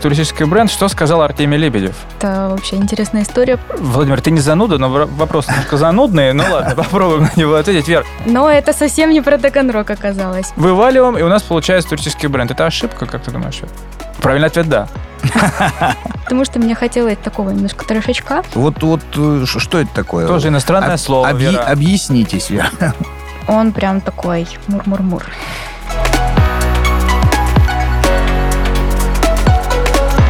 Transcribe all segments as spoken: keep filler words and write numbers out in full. туристический бренд. Что сказал Артемий Лебедев? Это вообще интересная история. Владимир, ты не зануда, но вопрос немножко занудный. Ну ладно, попробуем на него ответить, Вер. Но это совсем не про Таганрог оказалось. Вываливаем, и у нас получается туристический бренд. Это ошибка, как ты думаешь? Правильный ответ – да. Потому что мне хотелось такого немножко трешечка. Вот, вот что это такое? Тоже иностранное Об, слово, объ, Вера. Объяснитесь, Вера. Он прям такой мур-мур-мур.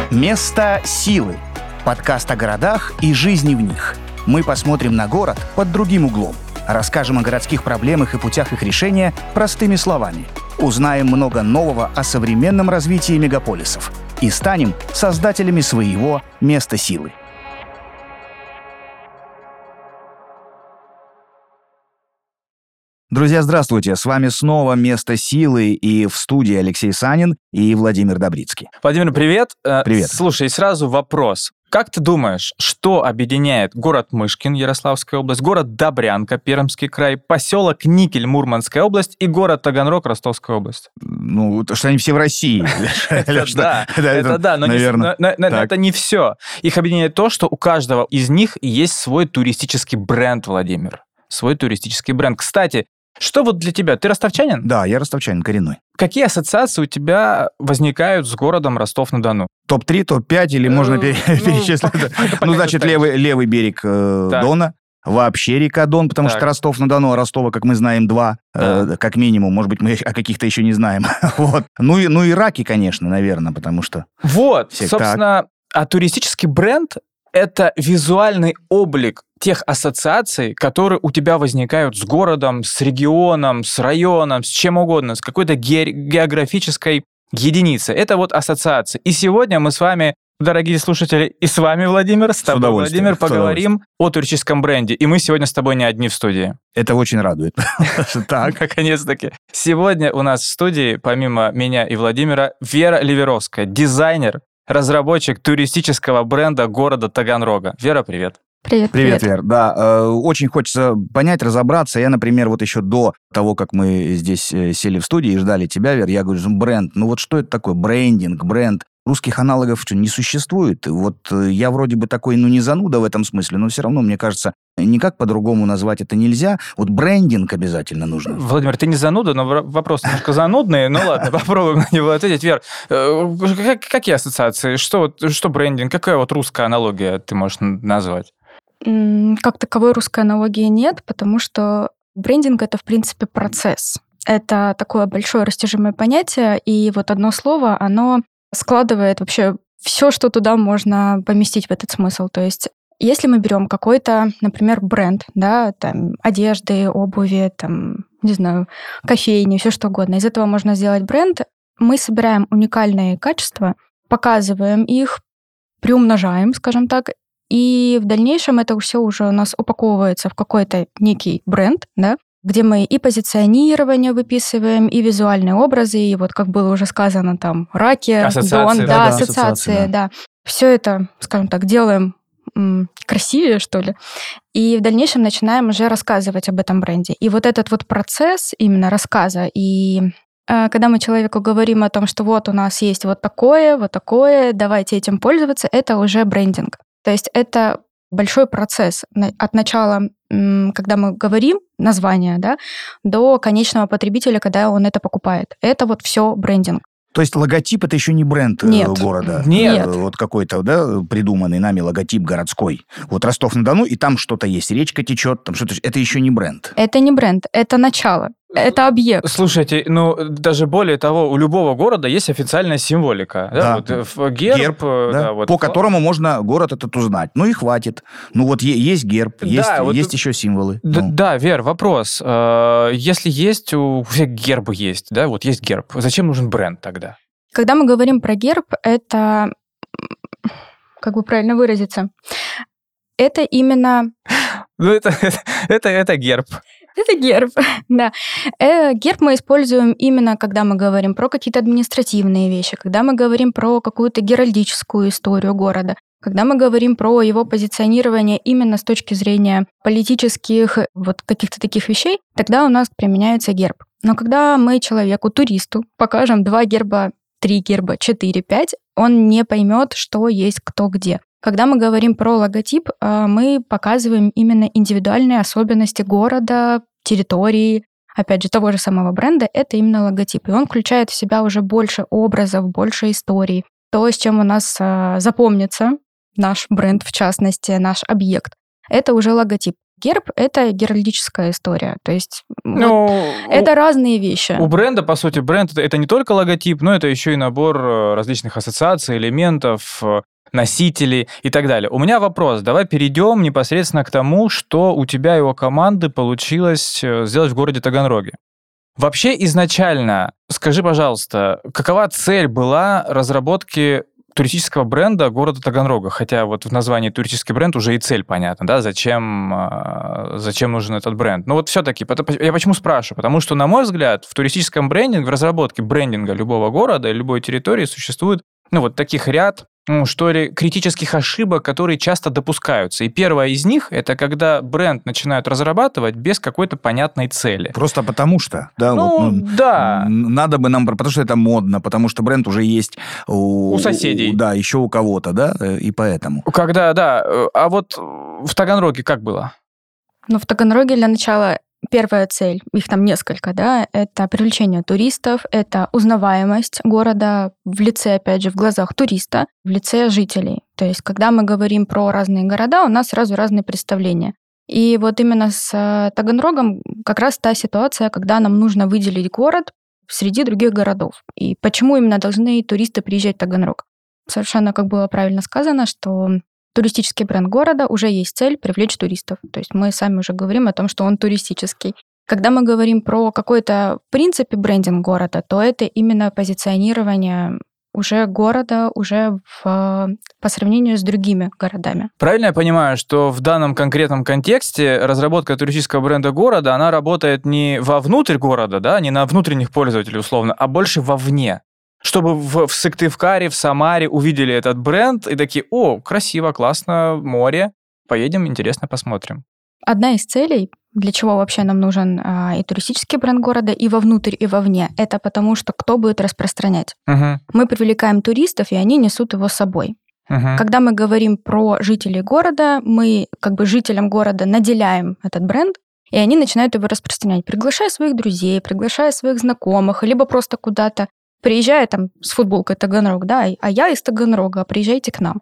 Место силы. Подкаст о городах и жизни в них. Мы посмотрим на город под другим углом. Расскажем о городских проблемах и путях их решения простыми словами. Узнаем много нового о современном развитии мегаполисов и станем создателями своего места силы. Друзья, здравствуйте! С вами снова «Место силы» и в студии Алексей Санин и Владимир Добрицкий. Владимир, привет! Привет! Слушай, сразу вопрос. Как ты думаешь, что объединяет город Мышкин, Ярославская область, город Добрянка, Пермский край, поселок Никель, Мурманская область и город Таганрог, Ростовская область? Ну, то, что они все в России. Это да, но это не все. Их объединяет то, что у каждого из них есть свой туристический бренд, Владимир. Свой туристический бренд. Кстати, что вот для тебя? Ты ростовчанин? Да, я ростовчанин, коренной. Какие ассоциации у тебя возникают с городом Ростов-на-Дону? топ три, топ пять или ну, можно ну, перечислить? Ну, значит, левый, левый берег э, Дона, вообще река Дон, потому так. что Ростов-на-Дону, а Ростова, как мы знаем, два, да. э, как минимум. Может быть, мы о каких-то еще не знаем. Вот. Ну, и, ну и раки, конечно, наверное, потому что... Вот, собственно, так. А туристический бренд – это визуальный облик тех ассоциаций, которые у тебя возникают с городом, с регионом, с районом, с чем угодно, с какой-то ге- географической единицей. Это вот ассоциации. И сегодня мы с вами, дорогие слушатели, и с вами, Владимир, с тобой, Владимир, поговорим о туристическом бренде. И мы сегодня с тобой не одни в студии. Это очень радует. Так. Наконец-таки. Сегодня у нас в студии, помимо меня и Владимира, Вера Ливеровская, дизайнер, разработчик туристического бренда города Таганрога. Вера, привет. Привет, привет. Привет, Вер. Да, э, очень хочется понять, разобраться. Я, например, вот еще до того, как мы здесь сели в студии и ждали тебя, Вер, я говорю, бренд, ну вот что это такое? Брендинг, бренд. Русских аналогов что, не существует? Вот я вроде бы такой, ну, не зануда в этом смысле, но все равно, мне кажется, никак по-другому назвать это нельзя. Вот брендинг обязательно нужен. Владимир, ты не зануда, но вопрос немножко занудный. Ну ладно, попробуем на него ответить. Вер, какие ассоциации? Что брендинг? Какая вот русская аналогия ты можешь назвать? Как таковой русской аналогии нет, потому что брендинг – это, в принципе, процесс. Это такое большое растяжимое понятие, и вот одно слово, оно складывает вообще все, что туда можно поместить в этот смысл. То есть если мы берем какой-то, например, бренд, да, там, одежды, обуви, там, не знаю, кофейни, все что угодно, из этого можно сделать бренд, мы собираем уникальные качества, показываем их, приумножаем, скажем так, и в дальнейшем это все уже у нас упаковывается в какой-то некий бренд, да, где мы и позиционирование выписываем, и визуальные образы, и вот, как было уже сказано, там, раки, ассоциации, дон, да, да, ассоциации, ассоциации да. да. Все это, скажем так, делаем м, красивее, что ли, и в дальнейшем начинаем уже рассказывать об этом бренде. И вот этот вот процесс именно рассказа и... Когда мы человеку говорим о том, что вот у нас есть вот такое, вот такое, давайте этим пользоваться, это уже брендинг. То есть это большой процесс от начала, когда мы говорим название, да, до конечного потребителя, когда он это покупает. Это вот все брендинг. То есть логотип – это еще не бренд Нет. города? Нет. Вот какой-то, да, придуманный нами логотип городской. Вот Ростов-на-Дону, и там что-то есть, речка течет, там что-то. Это еще не бренд. Это не бренд, это начало. Это объект. Слушайте, ну, даже более того, у любого города есть официальная символика. Да. Да, вот, герб, герб да, да, вот. По которому можно город этот узнать. Ну и хватит. Ну вот есть герб, да, есть, вот, есть еще символы. Да, ну. да, Вер, вопрос. Если есть, у всех гербы есть, да, вот есть герб, зачем нужен бренд тогда? Когда мы говорим про герб, это, как бы правильно выразиться, это именно... Ну, это, это, это герб. Это герб, да. Э, герб мы используем именно, когда мы говорим про какие-то административные вещи, когда мы говорим про какую-то геральдическую историю города, когда мы говорим про его позиционирование именно с точки зрения политических вот каких-то таких вещей, тогда у нас применяется герб. Но когда мы человеку, туристу, покажем два герба три герба, четыре, пять, он не поймет, что есть кто где. Когда мы говорим про логотип, мы показываем именно индивидуальные особенности города, территории, опять же, того же самого бренда, это именно логотип. И он включает в себя уже больше образов, больше историй. То, с чем у нас запомнится наш бренд, в частности, наш объект, это уже логотип. Герб — это геральдическая история, то есть ну, вот, у, это разные вещи. У бренда, по сути, бренд — это не только логотип, но это еще и набор различных ассоциаций, элементов, носителей и так далее. У меня вопрос. Давай перейдем непосредственно к тому, что у тебя и у команды получилось сделать в городе Таганроге. Вообще изначально, скажи, пожалуйста, какова цель была разработки туристического бренда города Таганрога? Хотя вот в названии туристический бренд уже и цель понятна, да, зачем, зачем нужен этот бренд. Но вот все-таки, я почему спрашиваю? Потому что, на мой взгляд, в туристическом брендинге, в разработке брендинга любого города и любой территории существует, ну, вот таких ряд, ну, что ли, критических ошибок, которые часто допускаются. И первая из них – это когда бренд начинают разрабатывать без какой-то понятной цели. Просто потому что, да, ну, вот, ну, да. Надо бы нам, потому что это модно, потому что бренд уже есть у, у соседей, у, да, еще у кого-то, да, и поэтому. Когда, да, а вот в Таганроге как было? Ну, в Таганроге для начала первая цель, их там несколько, да, это привлечение туристов, это узнаваемость города в лице, опять же, в глазах туриста, в лице жителей. То есть, когда мы говорим про разные города, у нас сразу разные представления. И вот именно с Таганрогом как раз та ситуация, когда нам нужно выделить город среди других городов. И почему именно должны туристы приезжать в Таганрог? Совершенно, как было правильно сказано, что туристический бренд города уже есть цель привлечь туристов. То есть мы сами уже говорим о том, что он туристический. Когда мы говорим про какой-то, в принципе, брендинг города, то это именно позиционирование уже города, уже в, по сравнению с другими городами. Правильно я понимаю, что в данном конкретном контексте разработка туристического бренда города, она работает не вовнутрь города, да, не на внутренних пользователей условно, а больше вовне? Чтобы в, в Сыктывкаре, в Самаре увидели этот бренд и такие: о, красиво, классно, море, поедем, интересно, посмотрим. Одна из целей, для чего вообще нам нужен а, и туристический бренд города, и вовнутрь, и вовне, это потому что кто будет распространять. Угу. Мы привлекаем туристов, и они несут его с собой. Угу. Когда мы говорим про жителей города, мы как бы жителям города наделяем этот бренд, и они начинают его распространять, приглашая своих друзей, приглашая своих знакомых, либо просто куда-то. Приезжая там с футболкой Таганрог, да, а я из Таганрога, приезжайте к нам.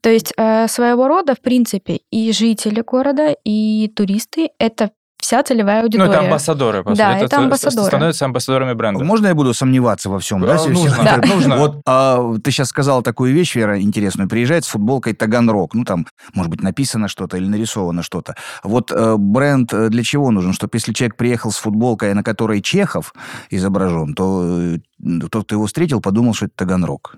То есть своего рода, в принципе, и жители города, и туристы – это вся целевая аудитория. Ну, это амбассадоры, по сути. Да, это, это амбассадоры. Становятся амбассадорами бренда. Можно я буду сомневаться во всем? Да, да? Нужно. Да. Нужно. Вот а, ты сейчас сказала такую вещь, Вера, интересную. Приезжает с футболкой Таганрог. Ну, там, может быть, написано что-то или нарисовано что-то. Вот а, бренд для чего нужен? Чтобы если человек приехал с футболкой, на которой Чехов изображен, то тот, кто его встретил, подумал, что это Таганрог.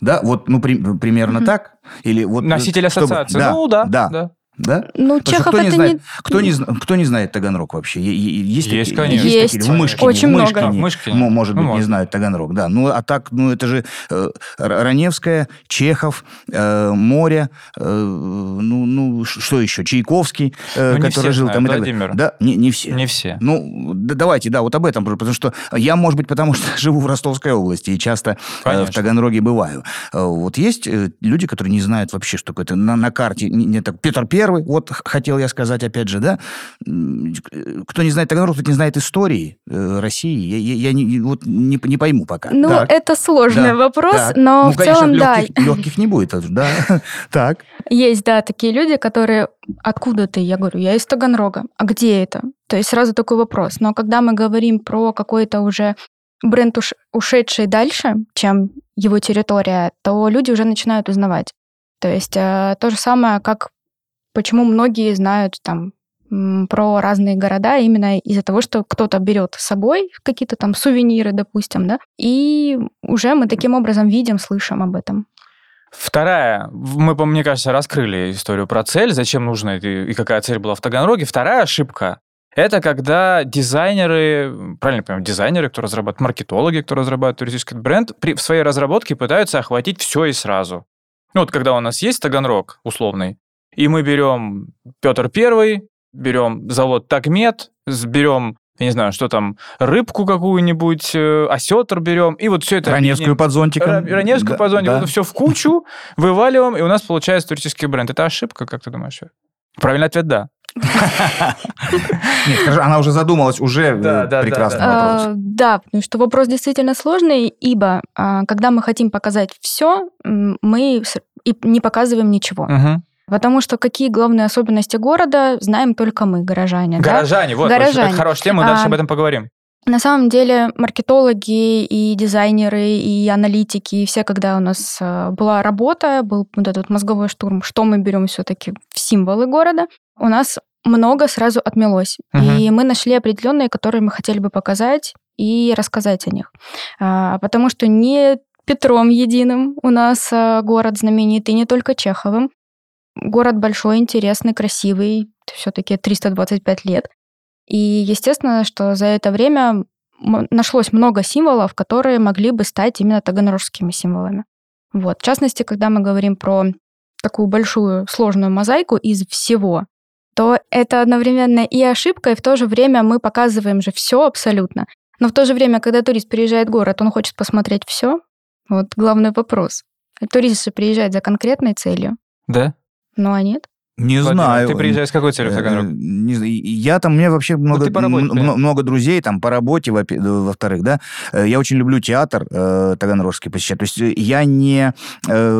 Да? Вот, ну, при, примерно mm-hmm. так? Или вот, носитель ассоциации. Чтобы... Да, ну, да, да. да. Да? Ну, потому Чехов кто это не... Знает, не... Кто, не кто не знает Таганрог вообще? Есть, есть такие, конечно. Есть, есть. Мышкине, очень Мышкине, много. Мышкине. Ну, может быть, ну, не может. Знают Таганрог, да. Ну, а так, ну, это же э, Раневская, Чехов, э, море, э, ну, ну, что еще? Чайковский, э, ну, который жил знают, там. Владимир. И так далее. Да? Не, не все. Не все. Ну, да, давайте, да, вот об этом. Потому что я, может быть, потому что живу в Ростовской области и часто э, в Таганроге бываю. Э, вот есть люди, которые не знают вообще, что такое. На, на карте не, не так, Петр I, Первый, вот хотел я сказать, опять же, да, кто не знает Таганрог, кто не знает истории э, России, я, я, я не, вот не, не пойму пока. Ну, так. Это сложный да. вопрос, так. но ну, в конечно, целом, легких, да. легких не будет, да, так. Есть, да, такие люди, которые, откуда ты? Я говорю, я из Таганрога, а где это? То есть сразу такой вопрос. Но когда мы говорим про какой-то уже бренд, уш... ушедший дальше, чем его территория, то люди уже начинают узнавать. То есть э, то же самое, как почему многие знают там про разные города именно из-за того, что кто-то берет с собой какие-то там сувениры, допустим, да, и уже мы таким образом видим, слышим об этом. Вторая, мы, мне кажется, раскрыли историю про цель, зачем нужно и какая цель была в Таганроге. Вторая ошибка – это когда дизайнеры, правильно понимаю, дизайнеры, кто разрабатывает, маркетологи, кто разрабатывает туристический бренд, при, в своей разработке пытаются охватить все и сразу. Ну, вот когда у нас есть Таганрог условный, и мы берем Петр Первый, берем завод Тагмет, берем я не знаю, что там, рыбку какую-нибудь, осетр берем, и вот все это... Раневскую под зонтиком. Раневскую да, под зонтиком. Да. Вот все в кучу вываливаем, и у нас получается туристический бренд. Это ошибка, как ты думаешь? Правильный ответ – да. Нет, она уже задумалась, уже прекрасный вопрос. Да, потому что вопрос действительно сложный, ибо когда мы хотим показать все, мы не показываем ничего. Потому что какие главные особенности города, знаем только мы, горожане. Горожане, да? вот, горожане. Это хорошая тема, мы дальше а, об этом поговорим. На самом деле маркетологи и дизайнеры, и аналитики, и все, когда у нас была работа, был вот этот мозговой штурм, что мы берем все-таки в символы города, у нас много сразу отмелось. Угу. И мы нашли определенные, которые мы хотели бы показать и рассказать о них. А, потому что не Петром единым у нас город знаменитый, не только Чеховым. Город большой, интересный, красивый, все-таки триста двадцать пять лет. И, естественно, что за это время нашлось много символов, которые могли бы стать именно таганрожскими символами. Вот. В частности, когда мы говорим про такую большую сложную мозаику из всего, то это одновременно и ошибка, и в то же время мы показываем же все абсолютно. Но в то же время, когда турист приезжает в город, он хочет посмотреть все. Вот главный вопрос. Турист же приезжает за конкретной целью. Да. Ну, а нет? Не Владимир, знаю. Ты приезжаешь с какой целью в Таганрог? Я там, у меня вообще много, ну, работе, м- много друзей там по работе, во- во-вторых, да. Я очень люблю театр э, таганрожский посещать. То есть я не э,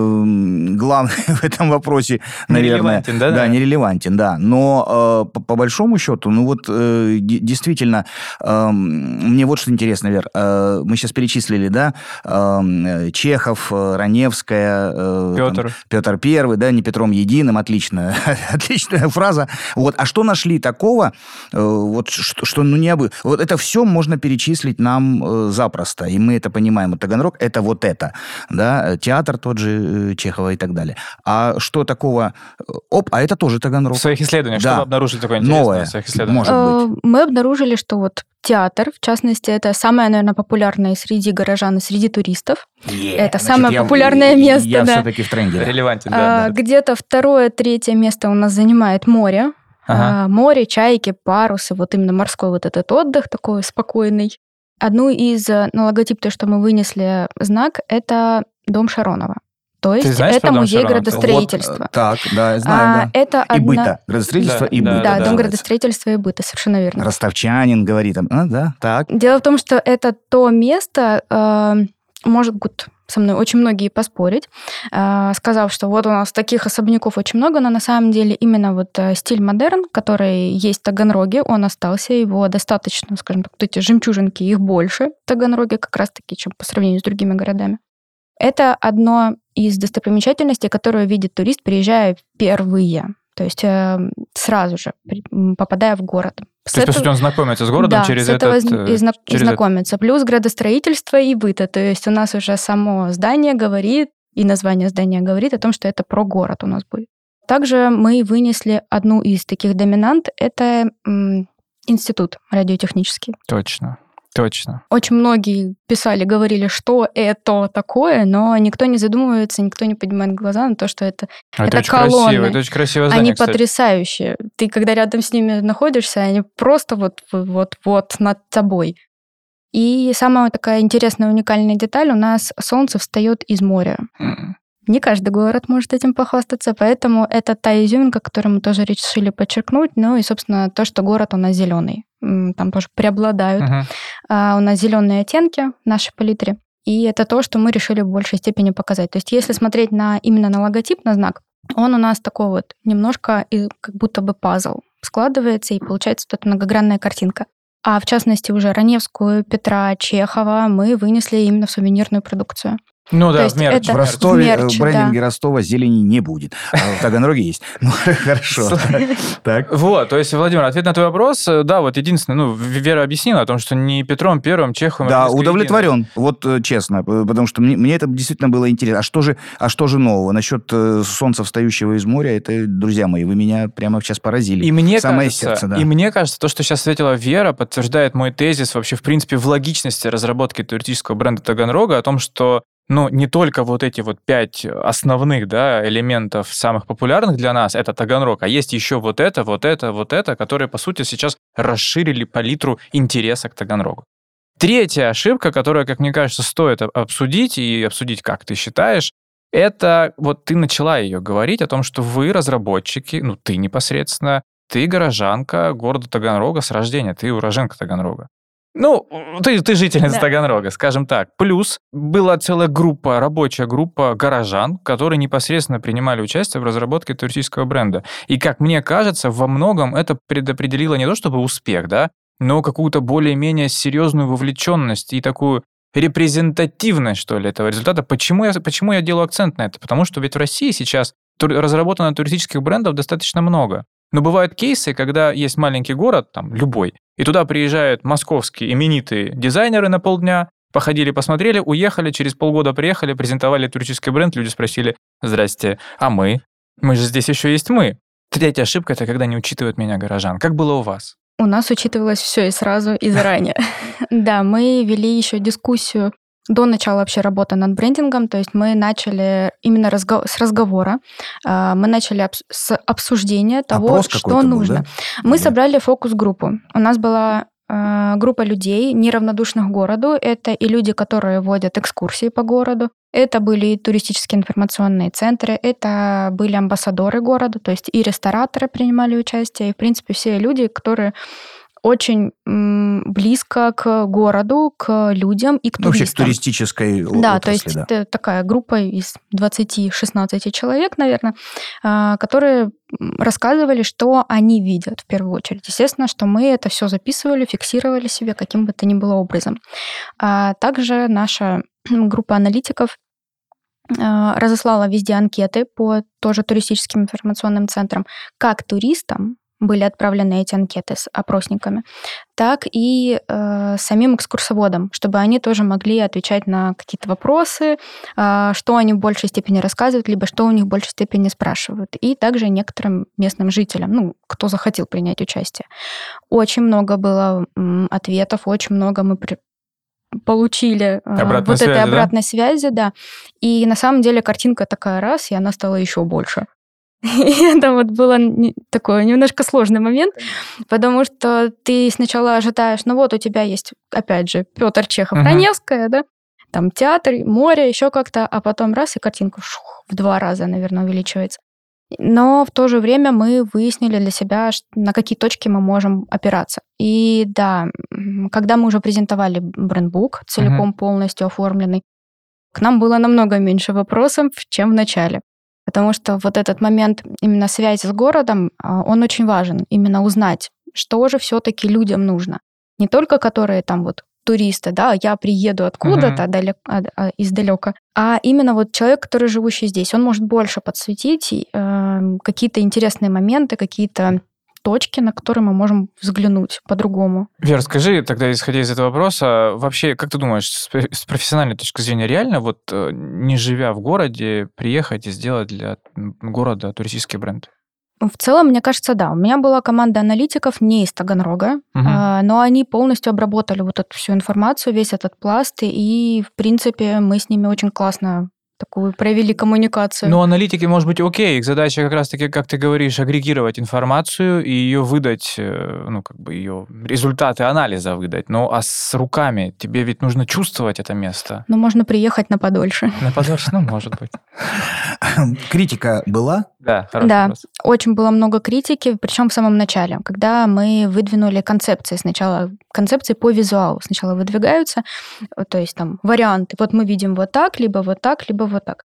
главный в этом вопросе, наверное. Нерелевантен, да? Да, да? нерелевантен, да. Но э, по-, по большому счету, ну вот э, действительно, э, мне вот что интересно, Вер. Э, мы сейчас перечислили, да, э, Чехов, Раневская, э, Петр. Там, Петр Первый, да, не Петром Единым, отлично. Отличная фраза. Вот. А что нашли такого, вот, что, что ну, необычно? Вот это все можно перечислить нам запросто, и мы это понимаем. Вот Таганрог – это вот это. Да? Театр тот же Чехова и так далее. А что такого? Оп, а это тоже Таганрог. В своих исследованиях да. Что вы обнаружили такое интересное? Новое, в своих исследованиях? Может быть. Мы обнаружили, что вот театр, в частности, это самое, наверное, популярное среди горожан и среди туристов. Yeah, это значит, самое я, популярное я, место. Я да. все-таки в тренде. Релевантен, да, а, да. Где-то второе, третье место у нас занимает море. Ага. А, море, чайки, парусы, вот именно морской вот этот отдых такой спокойный. Одну из, на логотип, то, что мы вынесли знак, это дом Шаронова. То есть знаешь, это музей градостроительства. Вот, так, да, знаю, а, да. Это и одна... быта. Градостроительство да, и быта. Да, да, да, дом да. градостроительства и быта, совершенно верно. Ростовчанин говорит, а, да, так. Дело в том, что это то место, э, может быть, со мной очень многие поспорить, э, сказав, что вот у нас таких особняков очень много, но на самом деле именно вот стиль модерн, который есть в Таганроге, он остался, его достаточно, скажем так, вот эти жемчужинки, их больше в Таганроге как раз-таки, чем по сравнению с другими городами. Это одно из достопримечательностей, которую видит турист, приезжая впервые. То есть сразу же, попадая в город. С То есть, этого... по сути, он знакомится с городом да, через этот... Да, с этого этот... Зна... через знакомится. Этот... Плюс градостроительство и быта. То есть у нас уже само здание говорит, и название здания говорит о том, что это про город у нас будет. Также мы вынесли одну из таких доминант. Это м, институт радиотехнический. Точно. Точно. Очень многие писали, говорили, что это такое, но никто не задумывается, никто не поднимает глаза на то, что это, это, это очень колонны. Красиво, это очень красивое здание, они кстати. Потрясающие. Ты, когда рядом с ними находишься, они просто вот-вот-вот над тобой. И самая такая интересная, уникальная деталь, у нас солнце встает из моря. Mm. Не каждый город может этим похвастаться, поэтому это та изюминка, которую мы тоже решили подчеркнуть. Ну и, собственно, то, что город у нас зеленый, там тоже преобладают. Uh-huh. А, у нас зеленые оттенки в нашей палитре, и это то, что мы решили в большей степени показать. То есть если смотреть на, именно на логотип, на знак, он у нас такой вот немножко как будто бы пазл складывается, и получается вот эта многогранная картинка. А в частности уже Раневскую, Петра, Чехова мы вынесли именно в сувенирную продукцию. Ну да, в мерч. В Ростове, мерч, в брендинге да. Ростова зелени не будет. А в Таганроге есть. Ну, хорошо. Вот, то есть, Владимир, ответ на твой вопрос. Да, вот единственное, ну, Вера объяснила о том, что не Петром Первым, Чеховым... Да, удовлетворен, вот честно, потому что мне это действительно было интересно. А что же, а что же нового? Насчет солнца, встающего из моря, это, друзья мои, вы меня прямо сейчас поразили. И мне кажется, то, что сейчас ответила Вера, подтверждает мой тезис вообще, в принципе, в логичности разработки туристического бренда Таганрога о том, что Ну, не только вот эти вот пять основных, да, элементов, самых популярных для нас, это Таганрог, а есть еще вот это, вот это, вот это, которые, по сути, сейчас расширили палитру интереса к Таганрогу. Третья ошибка, которая, как мне кажется, стоит обсудить, и обсудить, как ты считаешь, это вот ты начала ее говорить о том, что вы разработчики, ну, ты непосредственно, ты горожанка города Таганрога с рождения, ты уроженка Таганрога. Ну, ты, ты жительница, да, Таганрога, скажем так. Плюс была целая группа, рабочая группа горожан, которые непосредственно принимали участие в разработке туристического бренда. И, как мне кажется, во многом это предопределило не то чтобы успех, да, но какую-то более-менее серьезную вовлеченность и такую репрезентативность, что ли, этого результата. Почему я, почему я делаю акцент на это? Потому что ведь в России сейчас разработано туристических брендов достаточно много. Но бывают кейсы, когда есть маленький город, там, любой, и туда приезжают московские именитые дизайнеры на полдня, походили, посмотрели, уехали, через полгода приехали, презентовали туристический бренд, люди спросили: «Здрасте, а мы? Мы же здесь еще есть мы». Третья ошибка – это когда не учитывают меня горожан. Как было у вас? У нас учитывалось все и сразу, и заранее. Да, мы вели еще дискуссию до начала вообще работы над брендингом, то есть мы начали именно разго- с разговора, э, мы начали абс- с обсуждения того, опрос что нужно. Был, да? Мы да. собрали фокус-группу. У нас была э, группа людей, неравнодушных к городу. Это и люди, которые водят экскурсии по городу, это были и туристические информационные центры, это были амбассадоры города, то есть и рестораторы принимали участие, и, в принципе, все люди, которые... очень м, близко к городу, к людям и к туристам. Вообще к туристической отрасли. Да, то есть да. это такая группа из двадцати-шестнадцати человек, наверное, которые рассказывали, что они видят в первую очередь. Естественно, что мы это все записывали, фиксировали себе каким бы то ни было образом. Также наша группа аналитиков разослала везде анкеты по тоже туристическим информационным центрам, как туристам были отправлены эти анкеты с опросниками, так и э, самим экскурсоводам, чтобы они тоже могли отвечать на какие-то вопросы, э, что они в большей степени рассказывают, либо что у них в большей степени спрашивают. И также некоторым местным жителям, ну, кто захотел принять участие. Очень много было м, ответов, очень много мы при... получили э, вот этой обратной да? связи, да. И на самом деле картинка такая раз, и она стала еще больше. И это вот было такой немножко сложный момент, потому что ты сначала ожидаешь, ну вот у тебя есть, опять же, Петр, Чехов, uh-huh. Раневская, да, там театр, море, еще как-то, а потом раз, и картинка шух, в два раза, наверное, увеличивается. Но в то же время мы выяснили для себя, на какие точки мы можем опираться. И да, когда мы уже презентовали брендбук, целиком uh-huh. полностью оформленный, к нам было намного меньше вопросов, чем в начале. Потому что вот этот момент именно связи с городом, он очень важен. Именно узнать, что же все-таки людям нужно. Не только которые там вот туристы, да, я приеду откуда-то mm-hmm. издалека, а именно вот человек, который живущий здесь, он может больше подсветить э, какие-то интересные моменты, какие-то точки, на которые мы можем взглянуть по-другому. Вера, скажи тогда, исходя из этого вопроса, вообще, как ты думаешь, с профессиональной точки зрения, реально вот не живя в городе, приехать и сделать для города туристический бренд? В целом, мне кажется, да. У меня была команда аналитиков не из Таганрога, угу. но они полностью обработали вот эту всю информацию, весь этот пласт, и, в принципе, мы с ними очень классно такую провели коммуникацию. Но аналитики, может быть, окей, их задача как раз-таки, как ты говоришь, агрегировать информацию и ее выдать, ну, как бы ее результаты анализа выдать. Ну, а с руками тебе ведь нужно чувствовать это место. Ну, можно приехать на подольше. На подольше, ну, может быть. Критика была? Да, хороший да, вопрос. Очень было много критики, причем в самом начале, когда мы выдвинули концепции сначала, концепции по визуалу сначала выдвигаются, то есть там варианты, вот мы видим вот так, либо вот так, либо вот так.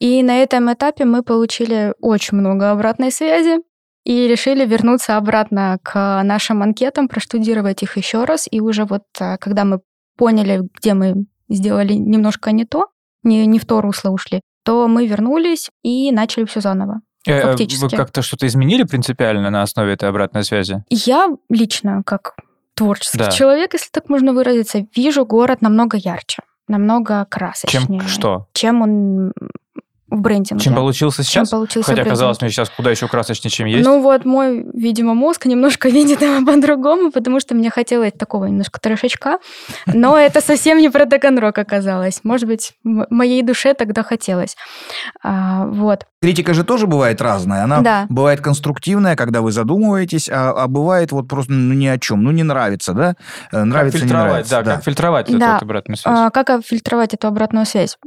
И на этом этапе мы получили очень много обратной связи и решили вернуться обратно к нашим анкетам, проштудировать их еще раз, и уже вот когда мы поняли, где мы сделали немножко не то, не, не в то русло ушли, то мы вернулись и начали все заново. Фактически. Вы как-то что-то изменили принципиально на основе этой обратной связи? Я лично, как творческий да. человек, если так можно выразиться, вижу город намного ярче, намного красочнее. Чем что? Чем он в брендинге. Чем получился сейчас? Чем получился Хотя, брендинг. казалось мне сейчас, куда еще красочнее, чем есть. Ну вот, мой, видимо, мозг немножко видит по-другому, потому что мне хотелось такого немножко трешечка, но это совсем не про Таганрог оказалось. Может быть, моей душе тогда хотелось. Вот. Критика же тоже бывает разная. Она да. бывает конструктивная, когда вы задумываетесь, а, а бывает вот просто ну, ни о чем. Ну, не нравится, да? Нравится, как не нравится. Да, да. Как фильтровать да. эту обратную связь? А, как фильтровать эту обратную связь?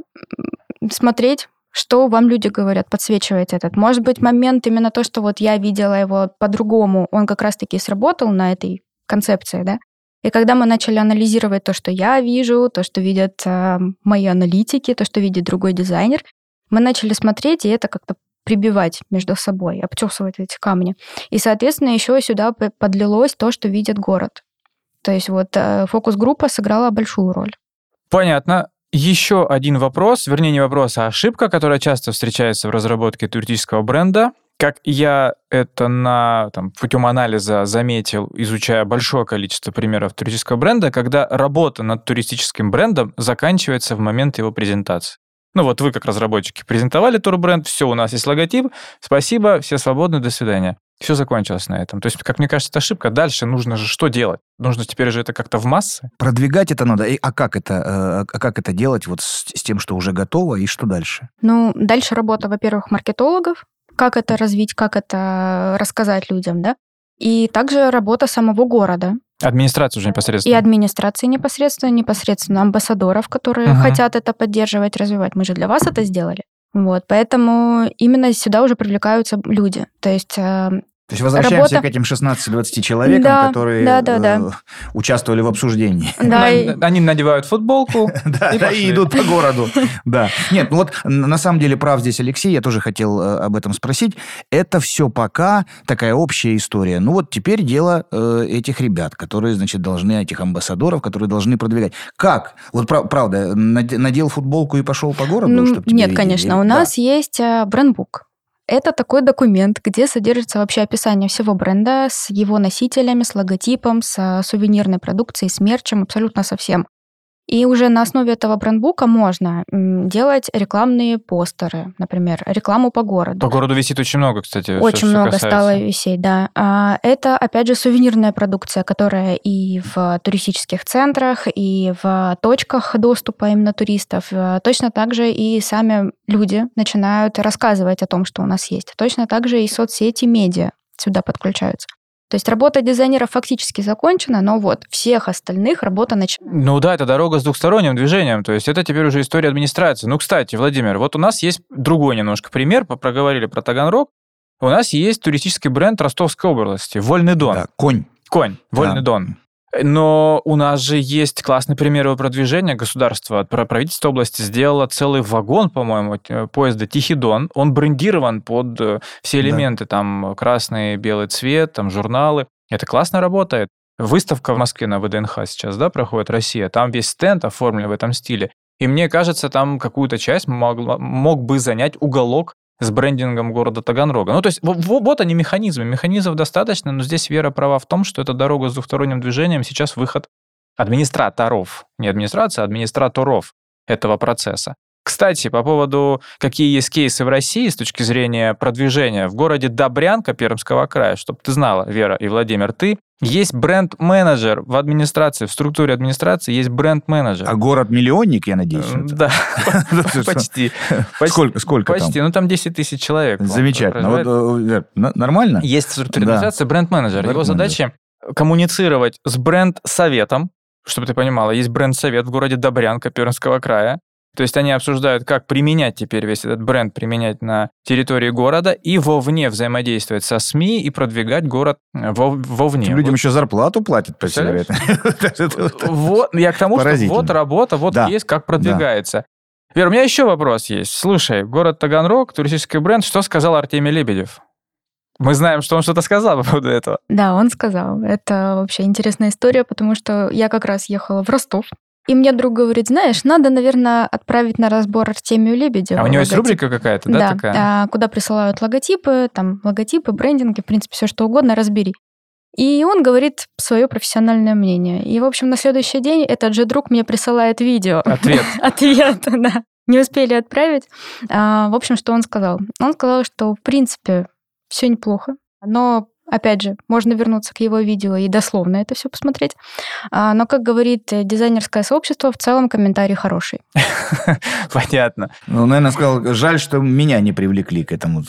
Смотреть, что вам люди говорят, подсвечивать этот. Может быть, момент именно то, что вот я видела его по-другому, он как раз-таки сработал на этой концепции, да? И когда мы начали анализировать то, что я вижу, то, что видят э, мои аналитики, то, что видит другой дизайнер, мы начали смотреть и это как-то прибивать между собой, обтесывать эти камни. И, соответственно, еще сюда подлилось то, что видит город. То есть вот фокус-группа сыграла большую роль. Понятно. Еще один вопрос, вернее, не вопрос, а ошибка, которая часто встречается в разработке туристического бренда. Как я это на, там, путем анализа заметил, изучая большое количество примеров туристического бренда, когда работа над туристическим брендом заканчивается в момент его презентации. Ну вот вы, как разработчики, презентовали турбренд, все, у нас есть логотип, спасибо, все свободны, до свидания. Все закончилось на этом. То есть, как мне кажется, это ошибка. Дальше нужно же что делать? Нужно теперь же это как-то в массы? Продвигать это надо. А как это, а как это делать вот с тем, что уже готово, и что дальше? Ну, дальше работа, во-первых, маркетологов. Как это развить, как это рассказать людям, да? И также работа самого города. Администрация уже непосредственно. И администрации непосредственно, непосредственно амбассадоров, которые uh-huh. хотят это поддерживать, развивать. Мы же для вас это сделали. Вот, поэтому именно сюда уже привлекаются люди. То есть, то есть возвращаемся работа... к этим шестнадцати-двадцати человекам, да, которые да, да, да. участвовали в обсуждении. Да, и... Они надевают футболку да, и, да, и идут по городу. Да. Нет, ну вот на самом деле прав здесь Алексей, я тоже хотел об этом спросить. Это все пока такая общая история. Ну вот теперь дело этих ребят, которые, значит, должны, этих амбассадоров, которые должны продвигать. Как? Вот правда, надел футболку и пошел по городу? Ну, чтобы нет, конечно. Видели? У нас да. есть брендбук. Это такой документ, где содержится вообще описание всего бренда с его носителями, с логотипом, с сувенирной продукцией, с мерчем, абсолютно со всем. И уже на основе этого брендбука можно делать рекламные постеры, например, рекламу по городу. По городу висит очень много, кстати. Очень много стало висеть, да. Это, опять же, сувенирная продукция, которая и в туристических центрах, и в точках доступа именно туристов. Точно так же и сами люди начинают рассказывать о том, что у нас есть. Точно так же и соцсети, медиа сюда подключаются. То есть работа дизайнера фактически закончена, но вот всех остальных работа начинается. Ну да, это дорога с двухсторонним движением, то есть это теперь уже история администрации. Ну, кстати, Владимир, вот у нас есть другой немножко пример, проговорили про Таганрог. У нас есть туристический бренд Ростовской области, Вольный Дон. Да, конь. Конь, Вольный да. Дон. Но у нас же есть классный пример его продвижения. Государство, правительство области сделало целый вагон, по-моему, поезда «Тихий Дон». Он брендирован под все элементы, да. там красный, белый цвет, там журналы. Это классно работает. Выставка в Москве на вэ дэ эн ха сейчас, да, проходит, Россия. Там весь стенд оформлен в этом стиле. И мне кажется, там какую-то часть мог, мог бы занять уголок с брендингом города Таганрога. Ну, то есть вот, вот они механизмы. Механизмов достаточно, но здесь Вера права в том, что это дорога с двухсторонним движением, сейчас выход администраторов, не администрация, а администраторов этого процесса. Кстати, по поводу, какие есть кейсы в России с точки зрения продвижения. В городе Добрянка Пермского края, чтобы ты знала, Вера и Владимир, ты есть бренд-менеджер в администрации, в структуре администрации есть бренд-менеджер. А город-миллионник, я надеюсь? Да, почти. Сколько сколько там? Почти, ну там десять тысяч человек. Замечательно. Нормально? Есть в структуре администрации бренд-менеджер. Его задача коммуницировать с бренд-советом, чтобы ты понимала, есть бренд-совет в городе Добрянка Пермского края. То есть они обсуждают, как применять теперь весь этот бренд, применять на территории города и вовне взаимодействовать со СМИ и продвигать город вовне. Людям вот. Еще зарплату платят, по всему. Вот, я к тому, что вот работа, вот да. есть, как продвигается. Да. Вера, у меня еще вопрос есть. Слушай, город Таганрог, туристический бренд, что сказал Артемий Лебедев? Мы знаем, что он что-то сказал по поводу этого. Да, он сказал. Это вообще интересная история, потому что я как раз ехала в Ростов. И мне друг говорит, знаешь, надо, наверное, отправить на разбор Артемию Лебедеву. А у него логотип. Есть рубрика какая-то, да, да такая? Да, куда присылают логотипы, там, логотипы, брендинги, в принципе, все что угодно, разбери. И он говорит свое профессиональное мнение. И, в общем, на следующий день этот же друг мне присылает видео. Ответ. Ответ, да. не успели отправить. В общем, что он сказал? Он сказал, что, в принципе, все неплохо, но, опять же, можно вернуться к его видео и дословно это все посмотреть. Но, как говорит дизайнерское сообщество, в целом комментарий хороший. Понятно. Ну, наверное, сказал, жаль, что меня не привлекли к этому.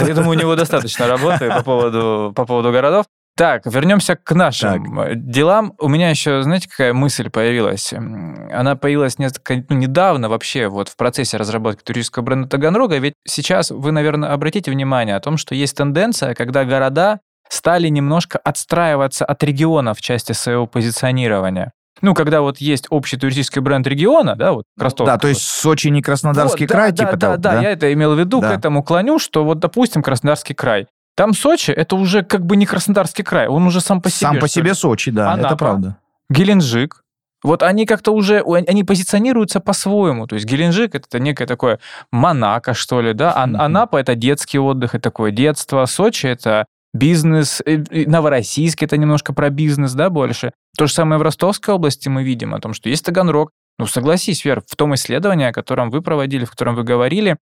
Я думаю, у него достаточно работы по поводу, по поводу городов. Так, вернемся к нашим так. делам. У меня еще, знаете, какая мысль появилась? Она появилась несколько, ну, недавно вообще вот в процессе разработки туристического бренда Таганрога. Ведь сейчас вы, наверное, обратите внимание о том, что есть тенденция, когда города стали немножко отстраиваться от региона в части своего позиционирования. Ну, когда вот есть общий туристический бренд региона, да, вот Ростов. Да, то есть Сочи не Краснодарский вот, край, да, типа да, того. Да, да, да, я это имел в виду, да. К этому клоню, что вот, допустим, Краснодарский край. Там Сочи, это уже как бы не Краснодарский край, он уже сам по себе. Сам по себе Сочи, да, Анапа, это правда. Геленджик. Вот они как-то уже, они позиционируются по-своему. То есть Геленджик – это некое такое Монако, что ли, да? А, Анапа – это детский отдых, это такое детство. Сочи – это бизнес. Новороссийск – это немножко про бизнес, да, больше. То же самое в Ростовской области мы видим о том, что есть Таганрог. Ну, согласись, Вер, в том исследовании, о котором вы проводили, в котором вы говорили,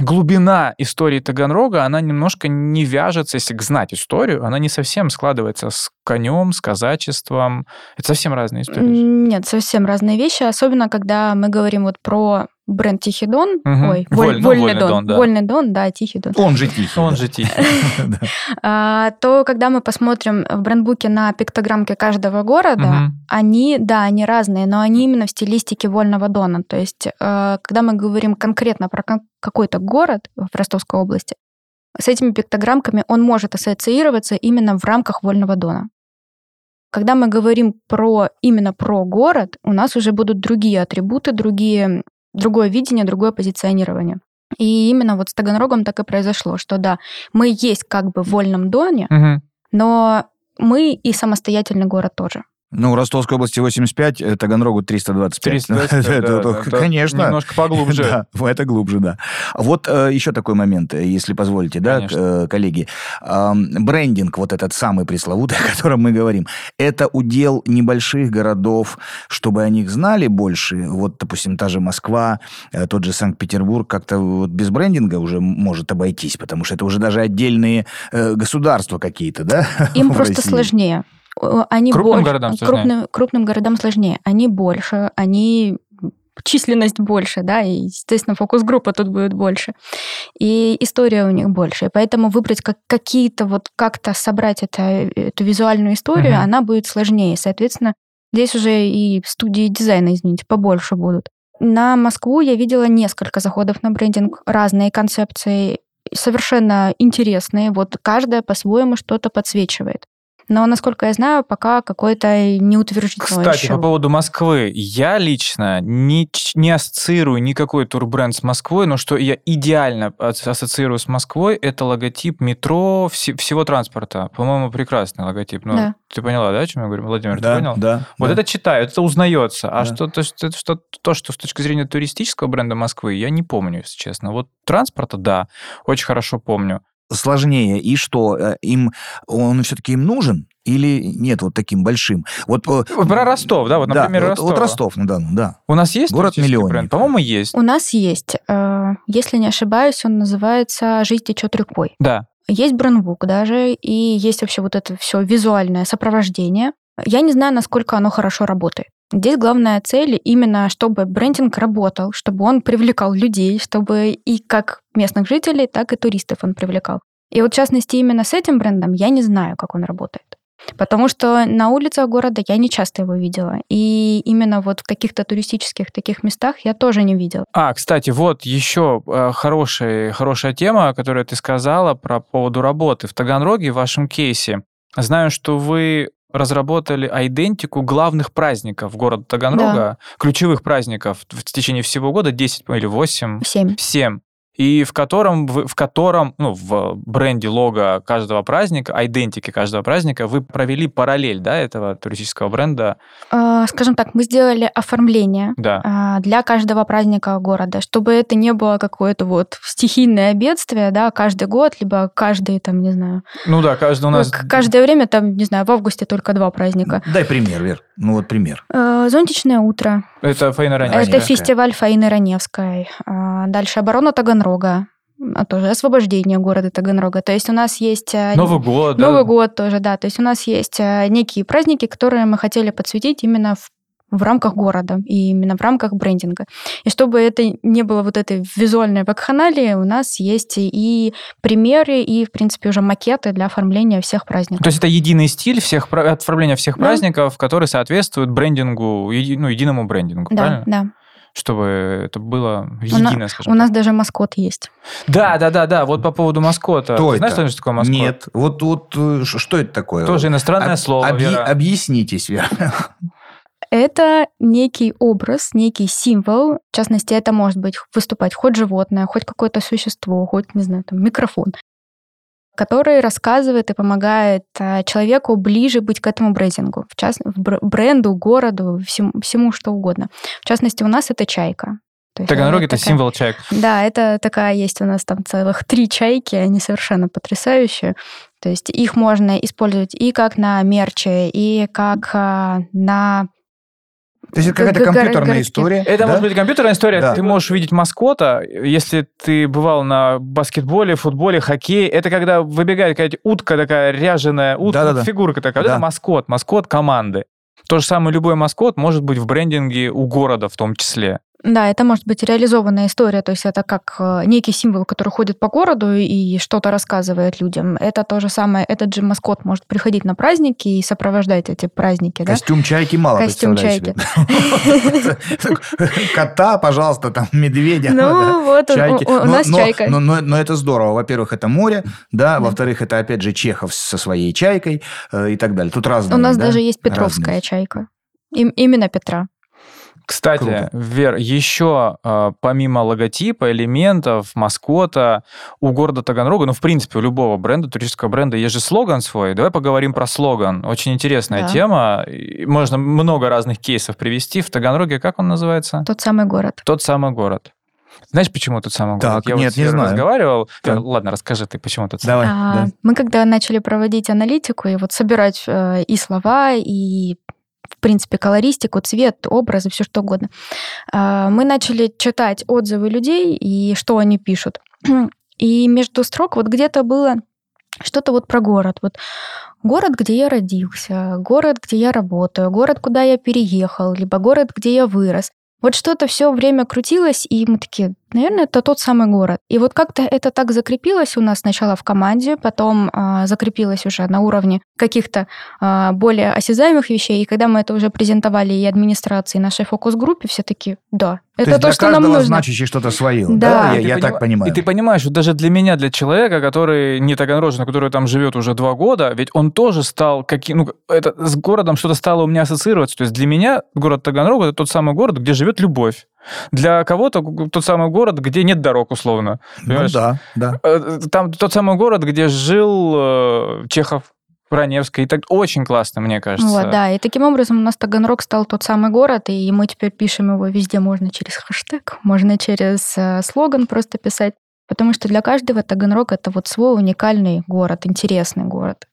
глубина истории Таганрога, она немножко не вяжется, если знать историю, она не совсем складывается с конем, с казачеством. Это совсем разные истории. Нет, совсем разные вещи, особенно когда мы говорим вот про бренд Тихий Дон. Угу. Ой, Воль, Воль, ну, Вольный Дон, Дон, да. Вольный Дон, да, Тихий Дон. Он же Тихий. Он же Тихий. То, когда мы посмотрим в брендбуке на пиктограммки каждого города, они, да, они разные, но они именно в стилистике Вольного Дона. То есть, когда мы говорим конкретно про какой-то город в Ростовской области, с этими пиктограммками он может ассоциироваться именно в рамках Вольного Дона. Когда мы говорим про именно про город, у нас уже будут другие атрибуты, другие... другое видение, другое позиционирование. И именно вот с Таганрогом так и произошло, что да, мы есть как бы в Вольном Доне, угу. но мы и самостоятельный город тоже. Ну, Ростовской области восемьдесят пять, Таганрогу триста двадцать пять. Конечно. Немножко поглубже. Это глубже, да. Вот еще такой момент, если позволите, да, коллеги. Брендинг, вот этот самый пресловутый, о котором мы говорим, это удел небольших городов, чтобы о них знали больше. Вот, допустим, та же Москва, тот же Санкт-Петербург как-то без брендинга уже может обойтись, потому что это уже даже отдельные государства какие-то, да? Им просто сложнее. Они крупным, больше, городам крупным, крупным городам сложнее. Они больше, они численность больше, да, и, естественно, фокус-группа тут будет больше. И история у них больше. И поэтому выбрать как, какие-то вот как-то собрать это, эту визуальную историю, угу. она будет сложнее. Соответственно, здесь уже и студии дизайна, извините, побольше будут. На Москву я видела несколько заходов на брендинг, разные концепции, совершенно интересные. Вот каждая по-своему что-то подсвечивает. Но, насколько я знаю, пока какой-то неутвержденный. Кстати, еще. По поводу Москвы. Я лично не, не ассоциирую никакой турбренд с Москвой, но что я идеально ассоциирую с Москвой, это логотип метро, вс- всего транспорта. По-моему, прекрасный логотип. Ну, да. Ты поняла, да, о чем я говорю? Владимир, да, ты понял? Да, вот да. Это читают, это узнается. А да. что, то, что, то, что с точки зрения туристического бренда Москвы, я не помню, если честно. Вот транспорта, да, очень хорошо помню. Сложнее, и что, им он все-таки им нужен или нет вот таким большим? Вот, про Ростов, да, вот, например, да, Ростов. Вот, вот Ростов, ну да, ну да. У нас есть город-миллионник? Бренд? По-моему, есть. У нас есть. Если не ошибаюсь, он называется «Жизнь течет рекой». Да. Есть брендбук даже, и есть вообще вот это все визуальное сопровождение. Я не знаю, насколько оно хорошо работает. Здесь главная цель именно, чтобы брендинг работал, чтобы он привлекал людей, чтобы и как местных жителей, так и туристов он привлекал. И вот, в частности, именно с этим брендом я не знаю, как он работает. Потому что на улицах города я не часто его видела. И именно вот в каких-то туристических таких местах я тоже не видела. А, кстати, вот еще хорошая, хорошая тема, которую ты сказала про поводу работы в Таганроге, в вашем кейсе. Знаю, что вы... разработали айдентику главных праздников города Таганрога, да. ключевых праздников в течение всего года, десять или восемь? семь. семь. И в котором, в котором, ну, в бренде лого каждого праздника, айдентики каждого праздника, вы провели параллель, да, этого туристического бренда? Скажем так, мы сделали оформление да. для каждого праздника города, чтобы это не было какое-то вот стихийное бедствие, да, каждый год, либо каждый, там, не знаю... Ну да, каждый у нас... Каждое время, там, не знаю, в августе только два праздника. Дай пример, Вер. Ну, вот пример. «Зонтичное утро». Это Фаина Раневская. Это фестиваль Фаины Раневской. Дальше «Оборона Таганрога». Тоже освобождение города Таганрога. То есть у нас есть... Новый год. Новый да? год тоже, да. То есть у нас есть некие праздники, которые мы хотели подсветить именно в в рамках города и именно в рамках брендинга. И чтобы это не было вот этой визуальной вакханалии, у нас есть и примеры, и, в принципе, уже макеты для оформления всех праздников. То есть это единый стиль всех, оформления всех да. праздников, который соответствует брендингу, еди, ну, единому брендингу, да, правильно? Да, да. Чтобы это было единое, скажем. У нас даже маскот есть. Да, да, да, да. Вот по поводу маскота. Кто Ты знаешь, что такое маскот? Нет. Вот, вот что это такое? Тоже иностранное Об, слово, объ, Вера. Объяснитесь, Вера. Это некий образ, некий символ. В частности, это может быть выступать хоть животное, хоть какое-то существо, хоть, не знаю, там, микрофон, который рассказывает и помогает человеку ближе быть к этому брендингу, в частности, бренду, городу, всему, всему что угодно. В частности, у нас это чайка. Таганрог – это такая, символ чаек. Да, это такая есть у нас там целых три чайки, они совершенно потрясающие. То есть их можно использовать и как на мерче, и как на... То есть это какая-то компьютерная история. Это да? может быть компьютерная история. Да. Ты можешь видеть маскота, если ты бывал на баскетболе, футболе, хоккее. Это когда выбегает какая-то утка такая, ряженая утка, да, да, фигурка да. такая. Да. Это маскот, маскот команды. То же самое любой маскот может быть в брендинге у города в том числе. Да, это может быть реализованная история, то есть это как некий символ, который ходит по городу и что-то рассказывает людям. Это то же самое, этот же маскот может приходить на праздники и сопровождать эти праздники. Костюм да? чайки мало Костюм чайки. Кота, пожалуйста, там, медведя. Ну вот, у нас чайка. Но это здорово. Во-первых, это море, да, во-вторых, это, опять же, Чехов со своей чайкой и так далее. Тут разные. У нас даже есть петровская чайка. Именно Петра. Кстати, круто. Вер, еще э, помимо логотипа, элементов, маскота у города Таганрога, ну, в принципе, у любого бренда, туристического бренда, есть же слоган свой. Давай поговорим про слоган. Очень интересная да. тема. Можно много разных кейсов привести. В Таганроге как он называется? Тот самый город. Тот самый город. Знаешь, почему тот самый город? Так, Я нет, вот не знаю. разговаривал. Так. Ладно, расскажи ты, почему тот самый. Давай. А, да. Мы когда начали проводить аналитику и вот собирать э, и слова, и... в принципе, колористику, цвет, образы, все что угодно. Мы начали читать отзывы людей и что они пишут. И между строк вот где-то было что-то вот про город. Вот город, где я родился, город, где я работаю, город, куда я переехал, либо город, где я вырос. Вот что-то все время крутилось, и мы такие, наверное, это тот самый город. И вот как-то это так закрепилось у нас сначала в команде, потом э, закрепилось уже на уровне каких-то э, более осязаемых вещей. И когда мы это уже презентовали и администрации, и нашей фокус-группе, все такие, да, это то, то что нам нужно. То есть для каждого значащее что-то свое, да? да? Я, я поним... так понимаю. И ты понимаешь, что даже для меня, для человека, который не таганрожен, который там живет уже два года, ведь он тоже стал, каким... ну, это с городом что-то стало у меня ассоциироваться. То есть для меня город Таганрог – это тот самый город, где живет любовь. Для кого-то тот самый город, где нет дорог, условно. Ну, да, да. Там тот самый город, где жил Чехов, Раневская. И так очень классно, мне кажется. Вот, да, и таким образом у нас Таганрог стал тот самый город, и мы теперь пишем его везде. Можно через хэштег, можно через слоган просто писать. Потому что для каждого Таганрог – это вот свой уникальный город, интересный город.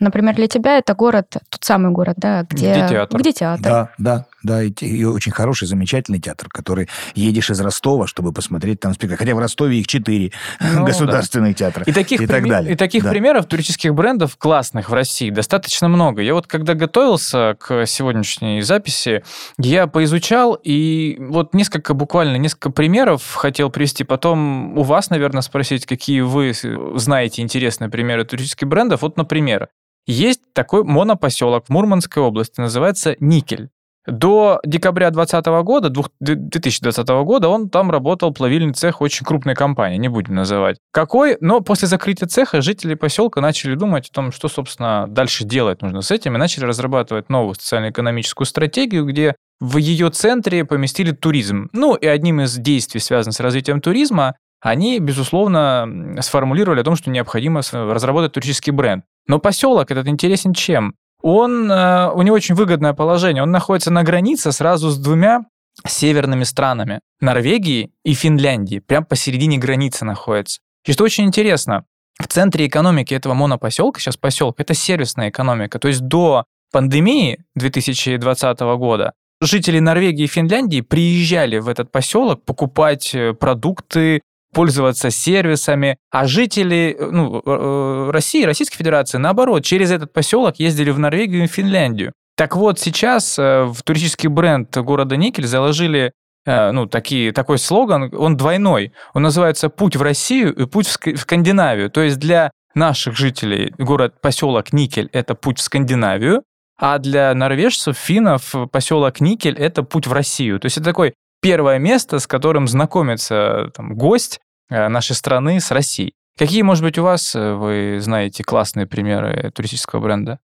Например, для тебя это город, тот самый город, да, где, где театр. Где театр. Да, да, да, и, и очень хороший, замечательный театр, который едешь из Ростова, чтобы посмотреть там спектакль. Хотя в Ростове их четыре ну, государственных да. театра и, таких и прим... так далее. И таких да. примеров туристических брендов классных в России достаточно много. Я вот когда готовился к сегодняшней записи, я поизучал, и вот несколько, буквально несколько примеров хотел привести. Потом у вас, наверное, спросить, какие вы знаете интересные примеры туристических брендов. Вот, например, есть такой монопоселок в Мурманской области, называется Никель. До декабря двадцатого года, две тысячи двадцатого года он там работал, плавильный цех очень крупной компании, не будем называть. Какой, но после закрытия цеха жители поселка начали думать о том, что, собственно, дальше делать нужно с этим, и начали разрабатывать новую социально-экономическую стратегию, где в ее центре поместили туризм. Ну, и одним из действий, связанных с развитием туризма, они, безусловно, сформулировали о том, что необходимо разработать туристический бренд. Но поселок этот интересен чем? Он, э, у него очень выгодное положение. Он находится на границе сразу с двумя северными странами. Норвегии и Финляндии. Прям посередине границы находится. И что очень интересно, в центре экономики этого монопоселка, сейчас поселок, это сервисная экономика. То есть до пандемии две тысячи двадцатого года жители Норвегии и Финляндии приезжали в этот поселок покупать продукты, пользоваться сервисами, а жители ну, России, Российской Федерации, наоборот, через этот поселок ездили в Норвегию и Финляндию. Так вот, сейчас в туристический бренд города Никель заложили ну, такие, такой слоган, он двойной, он называется «Путь в Россию и путь в Скандинавию». То есть для наших жителей город-поселок Никель – это путь в Скандинавию, а для норвежцев, финнов поселок Никель – это путь в Россию. То есть это такое первое место, с которым знакомится там, гость нашей страны с Россией. Какие, может быть, у вас, вы знаете, классные примеры туристического бренда?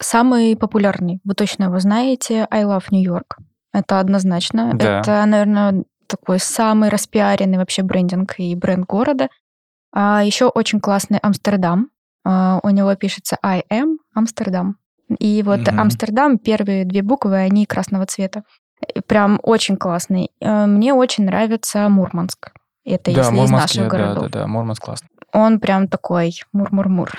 Самый популярный, вы точно его знаете, I love New York. Это однозначно. Да. Это, наверное, такой самый распиаренный вообще брендинг и бренд города. А еще очень классный Амстердам. У него пишется I am Amsterdam. И вот угу. Амстердам, первые две буквы, они красного цвета. Прям очень классный. Мне очень нравится Мурманск. Это да, если из наших городов. Да, да, да, Мурманск классный. Он прям такой мур-мур-мур.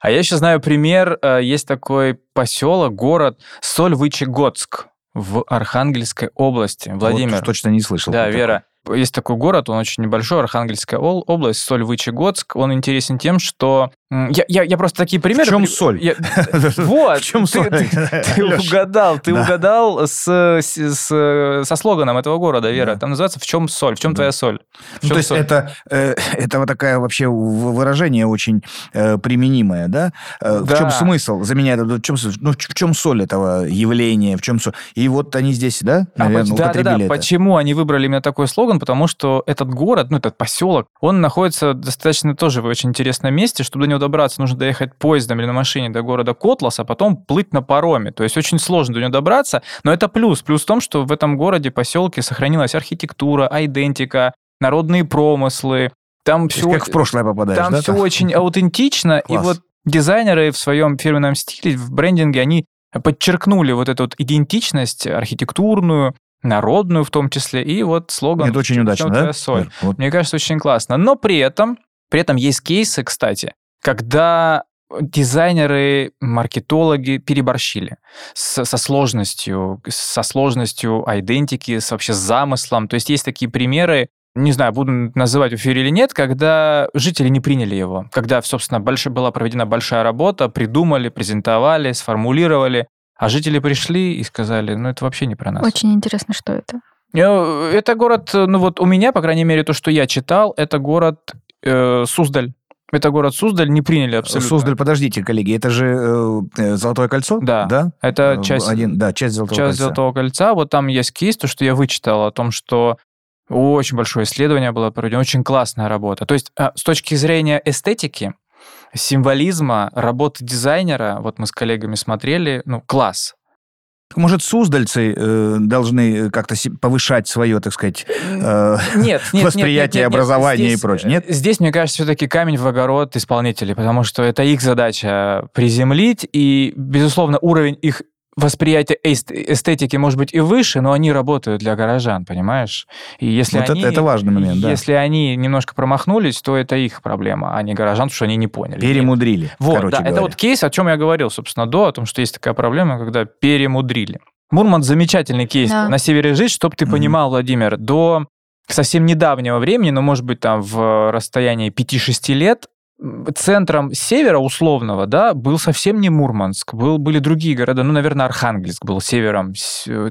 А я еще знаю пример. Есть такой поселок, город Сольвычегодск в Архангельской области. Владимир. Вот, точно не слышал. Да, Вера. Такой. Есть такой город, он очень небольшой, Архангельская область, Сольвычегодск. Он интересен тем, что... Я, я, я просто такие примеры... В чем соль? Я... Вот, в чем ты, соль? Ты, ты угадал, ты да. угадал с, с, со слоганом этого города, Вера. Да. Там называется «В чем соль?», «В чем да. твоя соль?». В чем ну, то соль? Есть это, э, это вот такое вообще выражение очень э, применимое, да? Э, да? В чем смысл? Заменяет в чем, ну, в чем соль этого явления, в чем соль? И вот они здесь, да, наверное, а, да, употребили да, да. это. Почему они выбрали именно такой слоган? Потому что этот город, ну, этот поселок, он находится достаточно тоже в очень интересном месте. Чтобы до него добраться, нужно доехать поездом или на машине до города Котлас, а потом плыть на пароме. То есть очень сложно до него добраться, но это плюс. Плюс в том, что в этом городе, поселке сохранилась архитектура, айдентика, народные промыслы. Там все как в прошлое попадаешь, там да? все очень аутентично. Класс. И вот дизайнеры в своем фирменном стиле, в брендинге, они подчеркнули вот эту вот идентичность архитектурную, народную в том числе, и вот слоган «Это очень удачно, да? соль». Вер, вот. Мне кажется, очень классно. Но при этом, при этом есть кейсы, кстати, когда дизайнеры, маркетологи переборщили с, со сложностью, со сложностью айдентики, с вообще замыслом. То есть есть такие примеры, не знаю, буду называть в эфире или нет, когда жители не приняли его, когда, собственно, больш, была проведена большая работа, придумали, презентовали, сформулировали, а жители пришли и сказали, ну, это вообще не про нас. Очень интересно, что это. Это город, ну, вот у меня, по крайней мере, то, что я читал, это город э, Суздаль. Это город Суздаль, не приняли абсолютно. Суздаль, подождите, коллеги, это же э, Золотое кольцо? Да, да? это часть, Один, да, часть, Золотого, часть кольца. Золотого кольца. Вот там есть кейс, то, что я вычитал о том, что очень большое исследование было проведено, очень классная работа. То есть с точки зрения эстетики, символизма, работы дизайнера, вот мы с коллегами смотрели, ну, класс. Может, суздальцы э, должны как-то повышать свое, так сказать, э, нет, нет, восприятие, нет, нет, нет, образование здесь, и прочее, нет? Здесь, мне кажется, все-таки камень в огород исполнителей, потому что это их задача приземлить, и, безусловно, уровень их восприятие эстетики может быть и выше, но они работают для горожан, понимаешь? И если вот они, это, это важный момент, да. Если они немножко промахнулись, то это их проблема, а не горожан, потому что они не поняли. Перемудрили, нет. Вот, короче да, говоря. Это вот кейс, о чем я говорил, собственно, до, о том, что есть такая проблема, когда перемудрили. Мурманск замечательный кейс. Да. На севере жить, чтобы ты понимал, mm-hmm. Владимир, до совсем недавнего времени, но, ну, может быть, там в расстоянии пяти-шести лет, центром севера условного, да, был совсем не Мурманск, был, были другие города, ну, наверное, Архангельск был севером,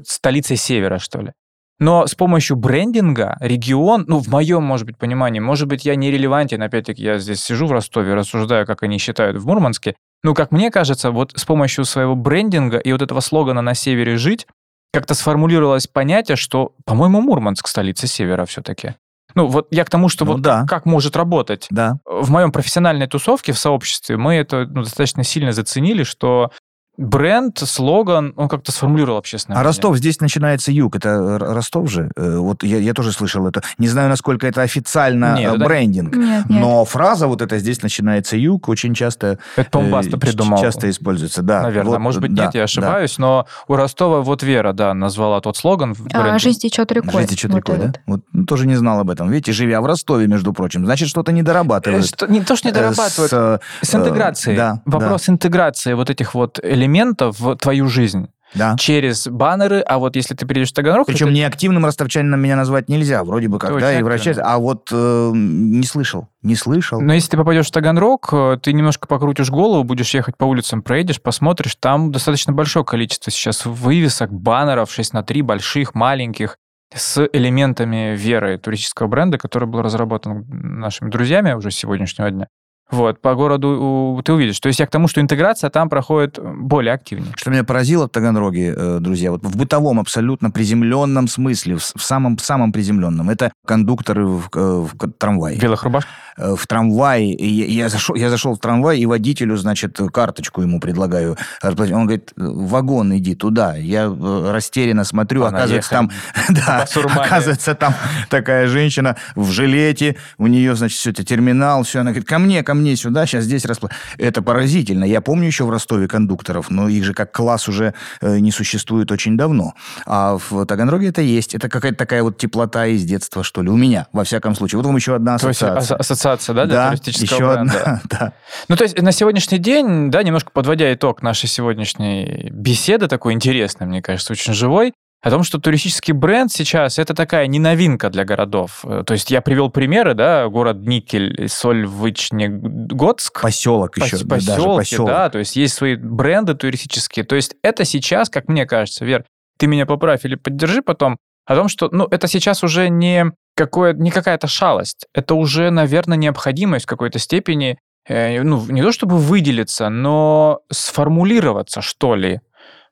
столицей севера, что ли. Но с помощью брендинга регион, ну, в моем, может быть, понимании, может быть, я нерелевантен, опять-таки, я здесь сижу в Ростове, рассуждаю, как они считают в Мурманске, ну, как мне кажется, вот с помощью своего брендинга и вот этого слогана «На севере жить» как-то сформулировалось понятие, что, по-моему, Мурманск столица севера все-таки. Ну, вот я к тому, что ну, вот да. как может работать. Да. В моем профессиональной тусовке, в сообществе, мы это ну, достаточно сильно заценили, что бренд, слоган, он как-то сформулировал общественное мнение. А Ростов, здесь начинается юг, это Ростов же? Вот я, я тоже слышал это. Не знаю, насколько это официально нет, брендинг, да? нет, нет. но фраза вот эта «здесь начинается юг» очень часто, это Помбаста придумал. часто используется. Да. Наверное, вот, может быть, да, нет, я ошибаюсь, да. но у Ростова вот Вера, да, назвала тот слоган. А, «Жизнь течет рекой». «Жизнь течет рекой», вот да? Вот, тоже не знал об этом. Видите, живя в Ростове, между прочим, значит, что-то недорабатывают. Что, не то, что недорабатывают, с, с интеграцией. Да, Вопрос да. интеграции вот этих вот элементов. элементов в твою жизнь. Да. Через баннеры, а вот если ты перейдешь в Таганрог... Причем ты... неактивным ростовчанином меня назвать нельзя, вроде бы как, да, и вращаясь, а вот э, не слышал, не слышал. Но если ты попадешь в Таганрог, ты немножко покрутишь голову, будешь ехать по улицам, проедешь, посмотришь, там достаточно большое количество сейчас вывесок, баннеров шесть на три, больших, маленьких, с элементами веры туристического бренда, который был разработан нашими друзьями уже с сегодняшнего дня. Вот, по городу ты увидишь. То есть я к тому, что интеграция там проходит более активнее. Что меня поразило в Таганроге, друзья, вот в бытовом абсолютно приземленном смысле, в самом-самом приземленном, это кондукторы в, в трамвае. В белых рубашках? В трамвае. Я зашел, я зашел в трамвай, и водителю, значит, карточку ему предлагаю. Он говорит, вагон, иди туда. Я растерянно смотрю, Она оказывается, там, да, оказывается, там такая женщина в жилете, у нее, значит, все это терминал, все. Она говорит, ко мне, ко мне. мне сюда, сейчас здесь расплат... Это поразительно. Я помню еще в Ростове кондукторов, но их же как класс уже не существует очень давно. А в Таганроге это есть. Это какая-то такая вот теплота из детства, что ли, у меня, во всяком случае. Вот вам еще одна ассоциация. То есть ассоциация, да, для да, туристического еще бренда? Одна, да. Ну, то есть на сегодняшний день, да, немножко подводя итог нашей сегодняшней беседы, такой интересной, мне кажется, очень живой, о том, что туристический бренд сейчас – это такая не новинка для городов. То есть я привел примеры, да, город Никель, Сольвычегодск. Поселок еще. Пос- поселки, даже поселок. Да, то есть есть свои бренды туристические. То есть это сейчас, как мне кажется, Вер, ты меня поправь или поддержи потом, о том, что ну, это сейчас уже не, какое, не какая-то шалость, это уже, наверное, необходимость в какой-то степени, э, ну, не то чтобы выделиться, но сформулироваться, что ли.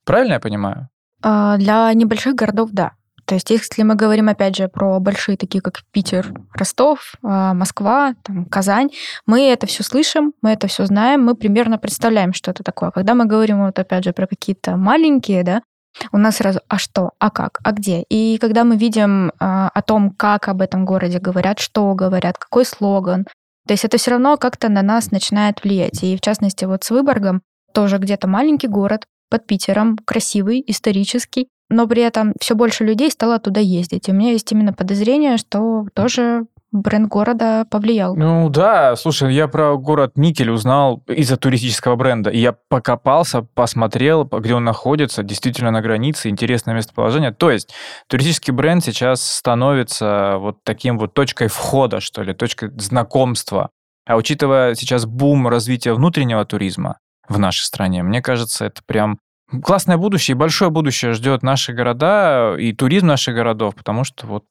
Правильно я понимаю? Для небольших городов, да. То есть если мы говорим, опять же, про большие, такие как Питер, Ростов, Москва, там, Казань, мы это все слышим, мы это все знаем, мы примерно представляем, что это такое. Когда мы говорим, вот опять же, про какие-то маленькие, да, у нас сразу «а что?», «а как?», «а где?». И когда мы видим о том, как об этом городе говорят, что говорят, какой слоган, то есть это все равно как-то на нас начинает влиять. И в частности вот с Выборгом, тоже где-то маленький город, под Питером, красивый, исторический, но при этом все больше людей стало туда ездить. И у меня есть именно подозрение, что тоже бренд города повлиял. Ну да, слушай, я про город Никель узнал из-за туристического бренда. И я покопался, посмотрел, где он находится, действительно на границе, интересное местоположение. То есть туристический бренд сейчас становится вот таким вот точкой входа, что ли, точкой знакомства. А учитывая сейчас бум развития внутреннего туризма в нашей стране, мне кажется, это прям классное будущее, и большое будущее ждет наши города и туризм наших городов, потому что вот...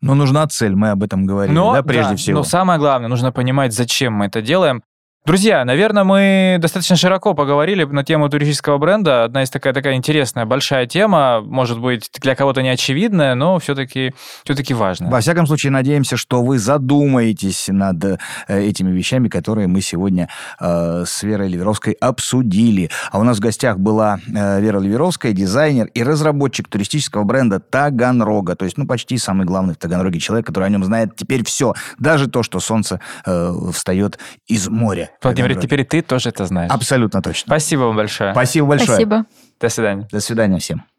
Ну, нужна цель, мы об этом говорили, но, да, прежде да, всего. Но самое главное, нужно понимать, зачем мы это делаем. Друзья, наверное, мы достаточно широко поговорили на тему туристического бренда. Одна из такая, такая интересная, большая тема, может быть, для кого-то не очевидная, но все-таки, все-таки важная. Во всяком случае, надеемся, что вы задумаетесь над этими вещами, которые мы сегодня э, с Верой Ливеровской обсудили. А у нас в гостях была э, Вера Ливеровская, дизайнер и разработчик туристического бренда Таганрога. То есть, ну, почти самый главный в Таганроге человек, который о нем знает теперь все. Даже то, что солнце э, встает из моря. Владимир, теперь ты тоже это знаешь. Абсолютно точно. Спасибо вам большое. Спасибо большое. Спасибо. До свидания. До свидания всем.